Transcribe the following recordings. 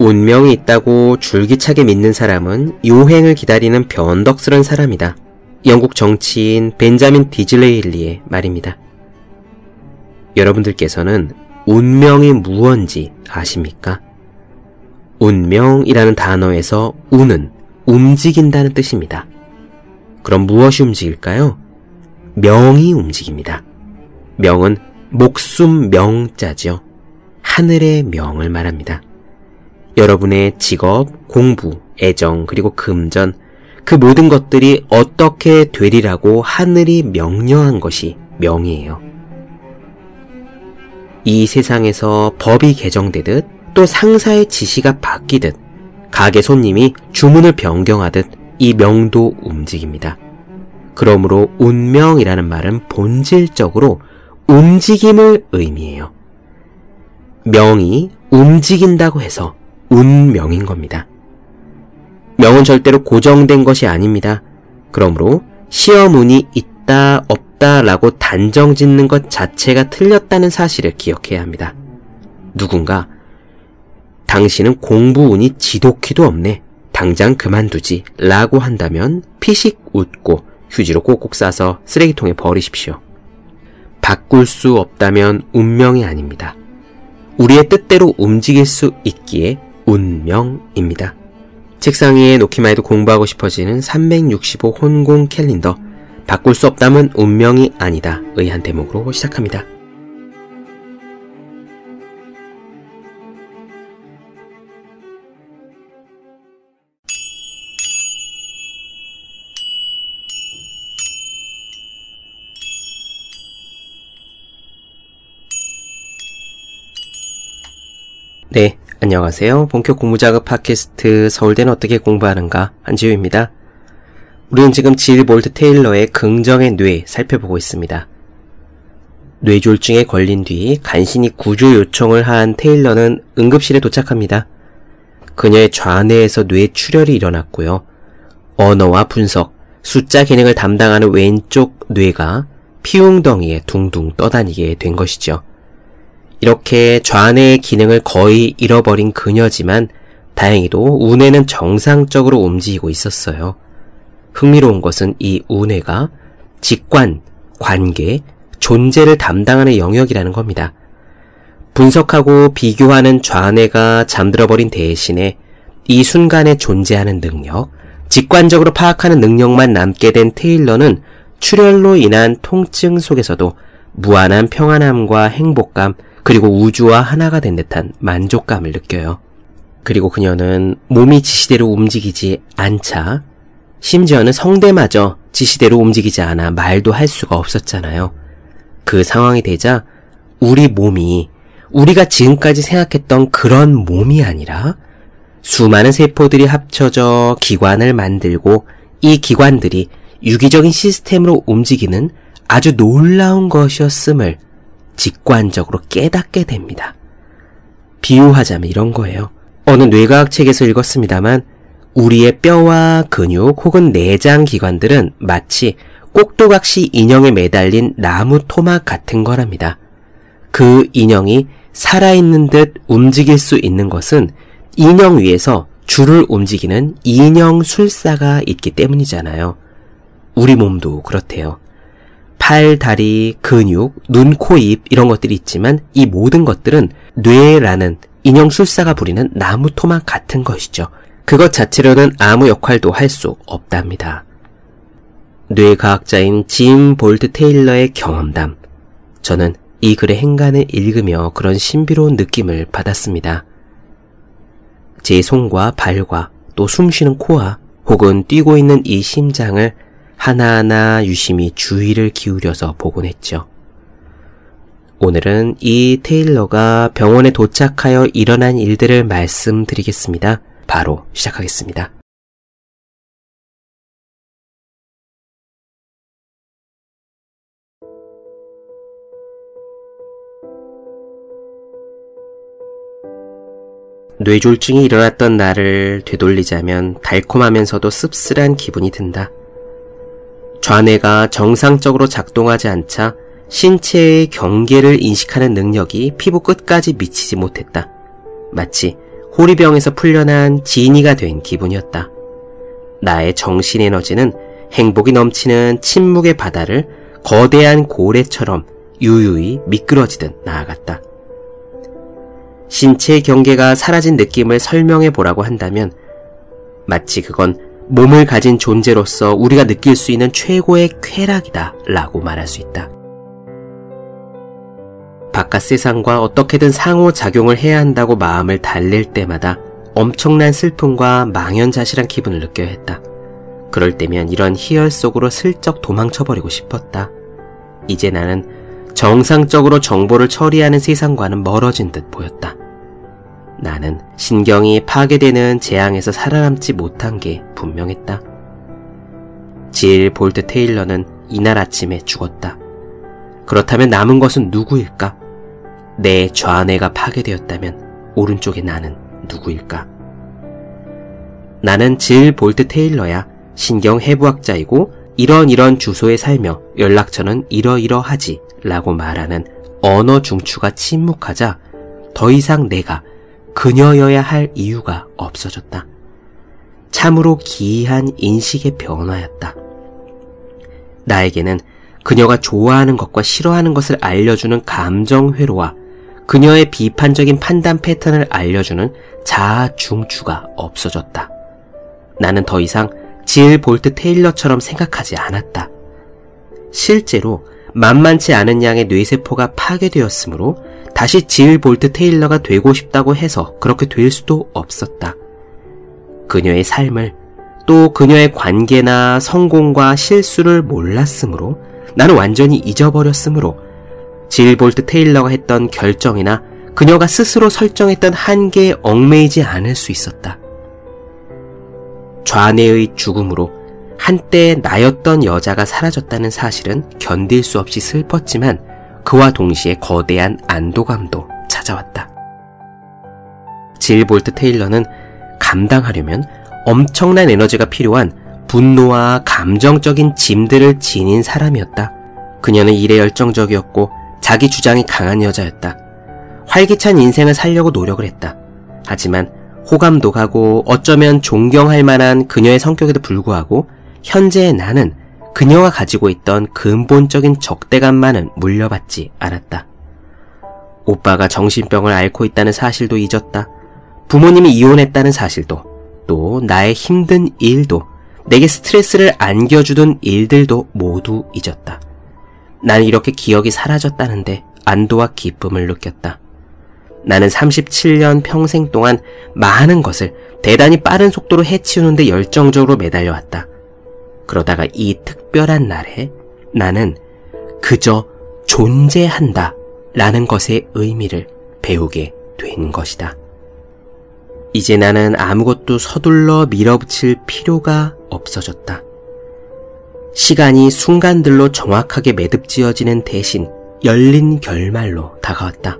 운명이 있다고 줄기차게 믿는 사람은 요행을 기다리는 변덕스런 사람이다. 영국 정치인 벤자민 디즈레일리의 말입니다. 여러분들께서는 운명이 무언지 아십니까? 운명이라는 단어에서 운은 움직인다는 뜻입니다. 그럼 무엇이 움직일까요? 명이 움직입니다. 명은 목숨 명자죠. 하늘의 명을 말합니다. 여러분의 직업, 공부, 애정, 그리고 금전, 그 모든 것들이 어떻게 되리라고 하늘이 명령한 것이 명이에요. 이 세상에서 법이 개정되듯 또 상사의 지시가 바뀌듯 가게 손님이 주문을 변경하듯 이 명도 움직입니다. 그러므로 운명이라는 말은 본질적으로 움직임을 의미해요. 명이 움직인다고 해서 운명인 겁니다. 명은 절대로 고정된 것이 아닙니다. 그러므로 시험운이 있다 없다 라고 단정 짓는 것 자체가 틀렸다는 사실을 기억해야 합니다. 누군가 당신은 공부운이 지독히도 없네, 당장 그만두지 라고 한다면 피식 웃고 휴지로 꼭꼭 싸서 쓰레기통에 버리십시오. 바꿀 수 없다면 운명이 아닙니다. 우리의 뜻대로 움직일 수 있기에 운명입니다. 책상 위에 놓기만 해도 공부하고 싶어지는 365 혼공 캘린더, 바꿀 수 없다면 운명이 아니다 의 한 대목으로 시작합니다. 네, 안녕하세요. 본격 공부자극 팟캐스트 서울대는 어떻게 공부하는가, 한지우입니다. 우리는 지금 질 몰트 테일러의 긍정의 뇌 살펴보고 있습니다. 뇌졸중에 걸린 뒤 간신히 구조 요청을 한 테일러는 응급실에 도착합니다. 그녀의 좌뇌에서 뇌 출혈이 일어났고요. 언어와 분석, 숫자 기능을 담당하는 왼쪽 뇌가 피웅덩이에 둥둥 떠다니게 된 것이죠. 이렇게 좌뇌의 기능을 거의 잃어버린 그녀지만 다행히도 우뇌는 정상적으로 움직이고 있었어요. 흥미로운 것은 이 우뇌가 직관, 관계, 존재를 담당하는 영역이라는 겁니다. 분석하고 비교하는 좌뇌가 잠들어버린 대신에 이 순간에 존재하는 능력, 직관적으로 파악하는 능력만 남게 된 테일러는 출혈로 인한 통증 속에서도 무한한 평안함과 행복감, 그리고 우주와 하나가 된 듯한 만족감을 느껴요. 그리고 그녀는 몸이 지시대로 움직이지 않자, 심지어는 성대마저 지시대로 움직이지 않아 말도 할 수가 없었잖아요. 그 상황이 되자 우리 몸이 우리가 지금까지 생각했던 그런 몸이 아니라 수많은 세포들이 합쳐져 기관을 만들고 이 기관들이 유기적인 시스템으로 움직이는 아주 놀라운 것이었음을 직관적으로 깨닫게 됩니다. 비유하자면 이런 거예요. 어느 뇌과학책에서 읽었습니다만 우리의 뼈와 근육 혹은 내장 기관들은 마치 꼭두각시 인형에 매달린 나무 토막 같은 거랍니다. 그 인형이 살아있는 듯 움직일 수 있는 것은 인형 위에서 줄을 움직이는 인형 술사가 있기 때문이잖아요. 우리 몸도 그렇대요. 팔, 다리, 근육, 눈, 코, 입 이런 것들이 있지만 이 모든 것들은 뇌라는 인형술사가 부리는 나무토막 같은 것이죠. 그것 자체로는 아무 역할도 할 수 없답니다. 뇌과학자인 짐 볼트 테일러의 경험담. 저는 이 글의 행간을 읽으며 그런 신비로운 느낌을 받았습니다. 제 손과 발과 또 숨쉬는 코와 혹은 뛰고 있는 이 심장을 하나하나 유심히 주의를 기울여서 보곤 했죠. 오늘은 이 테일러가 병원에 도착하여 일어난 일들을 말씀드리겠습니다. 바로 시작하겠습니다. 뇌졸중이 일어났던 나를 되돌리자면 달콤하면서도 씁쓸한 기분이 든다. 좌뇌가 정상적으로 작동하지 않자 신체의 경계를 인식하는 능력이 피부 끝까지 미치지 못했다. 마치 호리병에서 풀려난 지인이가 된 기분이었다. 나의 정신에너지는 행복이 넘치는 침묵의 바다를 거대한 고래처럼 유유히 미끄러지듯 나아갔다. 신체의 경계가 사라진 느낌을 설명해 보라고 한다면 마치 그건 몸을 가진 존재로서 우리가 느낄 수 있는 최고의 쾌락이다 라고 말할 수 있다. 바깥 세상과 어떻게든 상호작용을 해야 한다고 마음을 달랠 때마다 엄청난 슬픔과 망연자실한 기분을 느껴야 했다. 그럴 때면 이런 희열 속으로 슬쩍 도망쳐버리고 싶었다. 이제 나는 정상적으로 정보를 처리하는 세상과는 멀어진 듯 보였다. 나는 신경이 파괴되는 재앙에서 살아남지 못한 게 분명했다. 질 볼트 테일러는 이날 아침에 죽었다. 그렇다면 남은 것은 누구일까? 내 좌뇌가 파괴되었다면 오른쪽의 나는 누구일까? 나는 질 볼트 테일러야 신경해부학자이고 이런 주소에 살며 연락처는 이러이러하지 라고 말하는 언어 중추가 침묵하자 더 이상 내가 그녀여야 할 이유가 없어졌다. 참으로 기이한 인식의 변화였다. 나에게는 그녀가 좋아하는 것과 싫어하는 것을 알려주는 감정 회로와 그녀의 비판적인 판단 패턴을 알려주는 자아 중추가 없어졌다. 나는 더 이상 질 볼트 테일러처럼 생각하지 않았다. 실제로 만만치 않은 양의 뇌세포가 파괴되었으므로 다시 질 볼트 테일러가 되고 싶다고 해서 그렇게 될 수도 없었다. 그녀의 삶을 또 그녀의 관계나 성공과 실수를 몰랐으므로 나는 완전히 잊어버렸으므로 질 볼트 테일러가 했던 결정이나 그녀가 스스로 설정했던 한계에 얽매이지 않을 수 있었다. 좌뇌의 죽음으로 한때 나였던 여자가 사라졌다는 사실은 견딜 수 없이 슬펐지만 그와 동시에 거대한 안도감도 찾아왔다. 질 볼트 테일러는 감당하려면 엄청난 에너지가 필요한 분노와 감정적인 짐들을 지닌 사람이었다. 그녀는 일에 열정적이었고 자기 주장이 강한 여자였다. 활기찬 인생을 살려고 노력을 했다. 하지만 호감도 가고 어쩌면 존경할 만한 그녀의 성격에도 불구하고 현재의 나는 그녀가 가지고 있던 근본적인 적대감만은 물려받지 않았다. 오빠가 정신병을 앓고 있다는 사실도 잊었다. 부모님이 이혼했다는 사실도, 또 나의 힘든 일도, 내게 스트레스를 안겨주던 일들도 모두 잊었다. 난 이렇게 기억이 사라졌다는데 안도와 기쁨을 느꼈다. 나는 37년 평생 동안 많은 것을 대단히 빠른 속도로 해치우는데 열정적으로 매달려왔다. 그러다가 이 특별한 날에 나는 그저 존재한다 라는 것의 의미를 배우게 된 것이다. 이제 나는 아무것도 서둘러 밀어붙일 필요가 없어졌다. 시간이 순간들로 정확하게 매듭지어지는 대신 열린 결말로 다가왔다.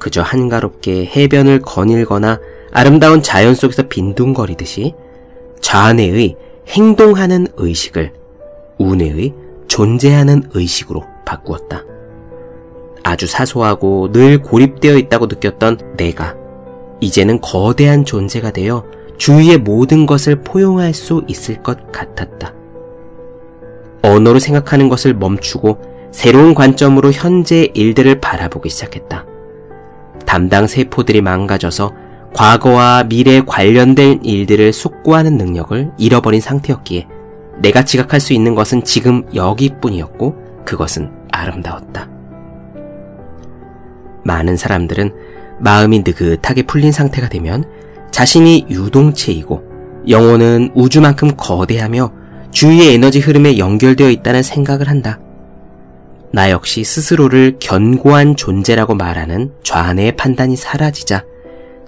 그저 한가롭게 해변을 거닐거나 아름다운 자연 속에서 빈둥거리듯이 좌뇌의 행동하는 의식을 우뇌의 존재하는 의식으로 바꾸었다. 아주 사소하고 늘 고립되어 있다고 느꼈던 내가 이제는 거대한 존재가 되어 주위의 모든 것을 포용할 수 있을 것 같았다. 언어로 생각하는 것을 멈추고 새로운 관점으로 현재의 일들을 바라보기 시작했다. 담당 세포들이 망가져서 과거와 미래에 관련된 일들을 숙고하는 능력을 잃어버린 상태였기에 내가 지각할 수 있는 것은 지금 여기뿐이었고 그것은 아름다웠다. 많은 사람들은 마음이 느긋하게 풀린 상태가 되면 자신이 유동체이고 영혼은 우주만큼 거대하며 주위의 에너지 흐름에 연결되어 있다는 생각을 한다. 나 역시 스스로를 견고한 존재라고 말하는 좌뇌의 판단이 사라지자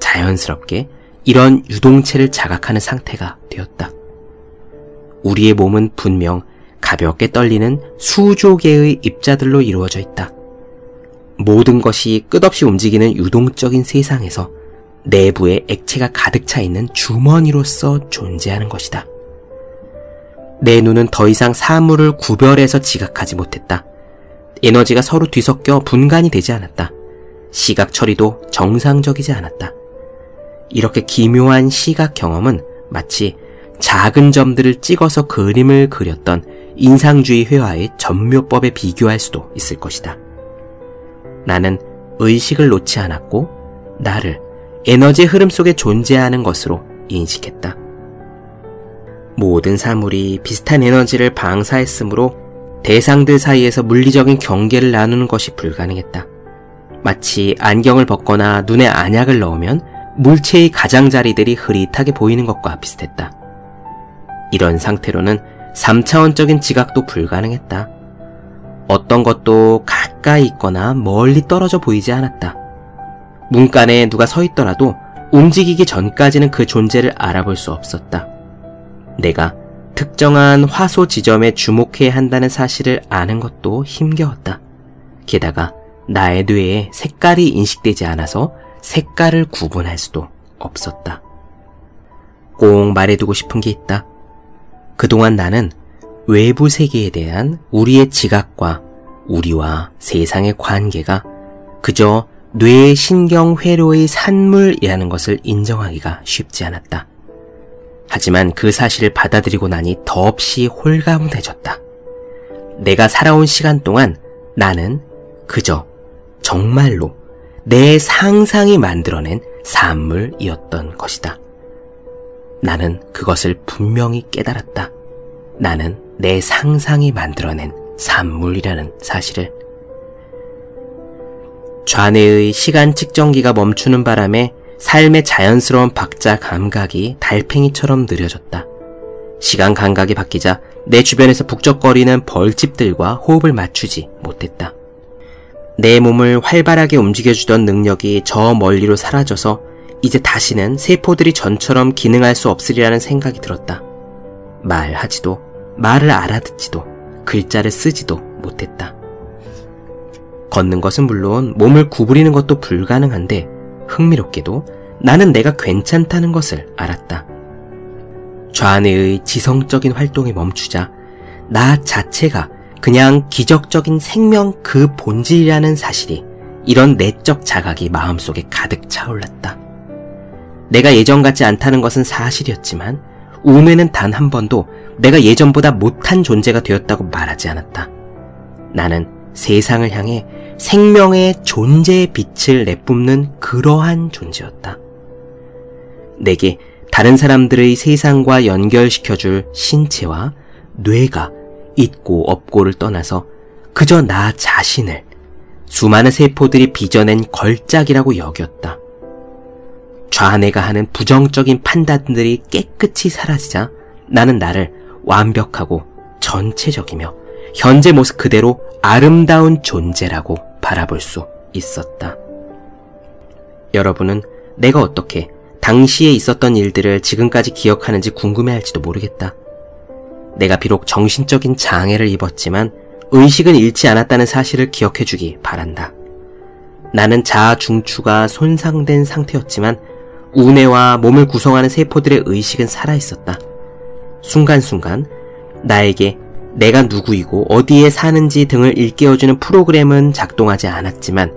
자연스럽게 이런 유동체를 자각하는 상태가 되었다. 우리의 몸은 분명 가볍게 떨리는 수조 개의 입자들로 이루어져 있다. 모든 것이 끝없이 움직이는 유동적인 세상에서 내부에 액체가 가득 차 있는 주머니로서 존재하는 것이다. 내 눈은 더 이상 사물을 구별해서 지각하지 못했다. 에너지가 서로 뒤섞여 분간이 되지 않았다. 시각 처리도 정상적이지 않았다. 이렇게 기묘한 시각 경험은 마치 작은 점들을 찍어서 그림을 그렸던 인상주의 회화의 전묘법에 비교할 수도 있을 것이다. 나는 의식을 놓지 않았고 나를 에너지의 흐름 속에 존재하는 것으로 인식했다. 모든 사물이 비슷한 에너지를 방사했으므로 대상들 사이에서 물리적인 경계를 나누는 것이 불가능했다. 마치 안경을 벗거나 눈에 안약을 넣으면 물체의 가장자리들이 흐릿하게 보이는 것과 비슷했다. 이런 상태로는 3차원적인 지각도 불가능했다. 어떤 것도 가까이 있거나 멀리 떨어져 보이지 않았다. 문간에 누가 서 있더라도 움직이기 전까지는 그 존재를 알아볼 수 없었다. 내가 특정한 화소 지점에 주목해야 한다는 사실을 아는 것도 힘겨웠다. 게다가 나의 뇌에 색깔이 인식되지 않아서 색깔을 구분할 수도 없었다. 꼭 말해두고 싶은 게 있다. 그동안 나는 외부 세계에 대한 우리의 지각과 우리와 세상의 관계가 그저 뇌의 신경 회로의 산물이라는 것을 인정하기가 쉽지 않았다. 하지만 그 사실을 받아들이고 나니 더없이 홀가분해졌다. 내가 살아온 시간 동안 나는 그저 정말로 내 상상이 만들어낸 산물이었던 것이다. 나는 그것을 분명히 깨달았다. 나는 내 상상이 만들어낸 산물이라는 사실을. 좌뇌의 시간 측정기가 멈추는 바람에 삶의 자연스러운 박자 감각이 달팽이처럼 느려졌다. 시간 감각이 바뀌자 내 주변에서 북적거리는 벌집들과 호흡을 맞추지 못했다. 내 몸을 활발하게 움직여주던 능력이 저 멀리로 사라져서 이제 다시는 세포들이 전처럼 기능할 수 없으리라는 생각이 들었다. 말하지도, 말을 알아듣지도, 글자를 쓰지도 못했다. 걷는 것은 물론 몸을 구부리는 것도 불가능한데 흥미롭게도 나는 내가 괜찮다는 것을 알았다. 좌뇌의 지성적인 활동이 멈추자 나 자체가 그냥 기적적인 생명 그 본질이라는 사실이 이런 내적 자각이 마음속에 가득 차올랐다. 내가 예전 같지 않다는 것은 사실이었지만 우뇌는 단 한 번도 내가 예전보다 못한 존재가 되었다고 말하지 않았다. 나는 세상을 향해 생명의 존재의 빛을 내뿜는 그러한 존재였다. 내게 다른 사람들의 세상과 연결시켜줄 신체와 뇌가 있고 없고를 떠나서 그저 나 자신을 수많은 세포들이 빚어낸 걸작이라고 여겼다. 좌뇌가 하는 부정적인 판단들이 깨끗이 사라지자 나는 나를 완벽하고 전체적이며 현재 모습 그대로 아름다운 존재라고 바라볼 수 있었다. 여러분은 내가 어떻게 당시에 있었던 일들을 지금까지 기억하는지 궁금해할지도 모르겠다. 내가 비록 정신적인 장애를 입었지만 의식은 잃지 않았다는 사실을 기억해주기 바란다. 나는 자아 중추가 손상된 상태였지만 우뇌와 몸을 구성하는 세포들의 의식은 살아있었다. 순간순간 나에게 내가 누구이고 어디에 사는지 등을 일깨워주는 프로그램은 작동하지 않았지만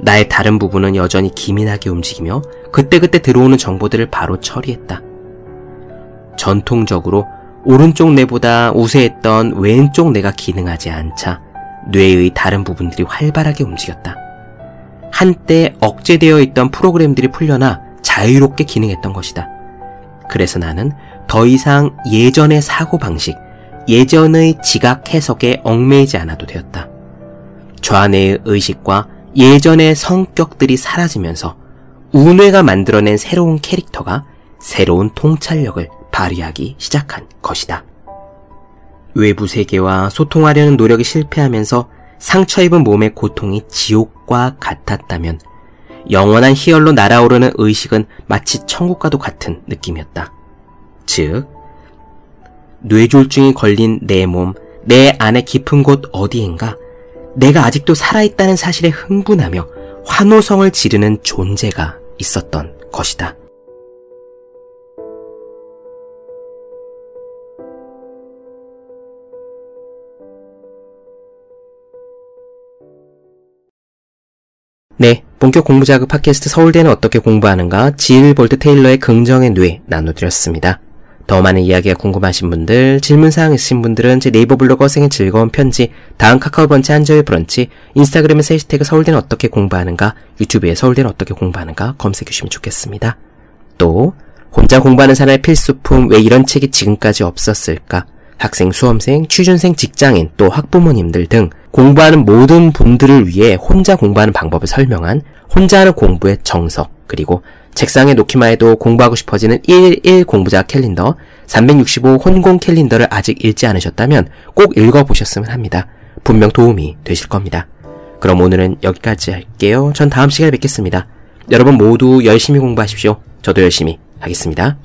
나의 다른 부분은 여전히 기민하게 움직이며 그때그때 들어오는 정보들을 바로 처리했다. 전통적으로 오른쪽 뇌보다 우세했던 왼쪽 뇌가 기능하지 않자 뇌의 다른 부분들이 활발하게 움직였다. 한때 억제되어 있던 프로그램들이 풀려나 자유롭게 기능했던 것이다. 그래서 나는 더 이상 예전의 사고방식, 예전의 지각 해석에 얽매이지 않아도 되었다. 좌뇌의 의식과 예전의 성격들이 사라지면서 우뇌가 만들어낸 새로운 캐릭터가 새로운 통찰력을 발휘하기 시작한 것이다. 외부 세계와 소통하려는 노력이 실패하면서 상처입은 몸의 고통이 지옥과 같았다면 영원한 희열로 날아오르는 의식은 마치 천국과도 같은 느낌이었다. 즉, 뇌졸중이 걸린 내 몸, 내 안의 깊은 곳 어디인가 내가 아직도 살아있다는 사실에 흥분하며 환호성을 지르는 존재가 있었던 것이다. 네, 본격 공부자극 팟캐스트 서울대는 어떻게 공부하는가 질 볼트 테일러의 긍정의 뇌 나눠드렸습니다. 더 많은 이야기가 궁금하신 분들, 질문사항 있으신 분들은 제 네이버 블로그 허생의 즐거운 편지, 다음 카카오번치 한저의 브런치, 인스타그램에서 해시태그 서울대는 어떻게 공부하는가, 유튜브에 서울대는 어떻게 공부하는가 검색해주시면 좋겠습니다. 또 혼자 공부하는 사람의 필수품, 왜 이런 책이 지금까지 없었을까? 학생, 수험생, 취준생, 직장인, 또 학부모님들 등 공부하는 모든 분들을 위해 혼자 공부하는 방법을 설명한 혼자 하는 공부의 정석, 그리고 책상에 놓기만 해도 공부하고 싶어지는 111 공부자 캘린더, 365 혼공 캘린더를 아직 읽지 않으셨다면 꼭 읽어보셨으면 합니다. 분명 도움이 되실 겁니다. 그럼 오늘은 여기까지 할게요. 전 다음 시간에 뵙겠습니다. 여러분 모두 열심히 공부하십시오. 저도 열심히 하겠습니다.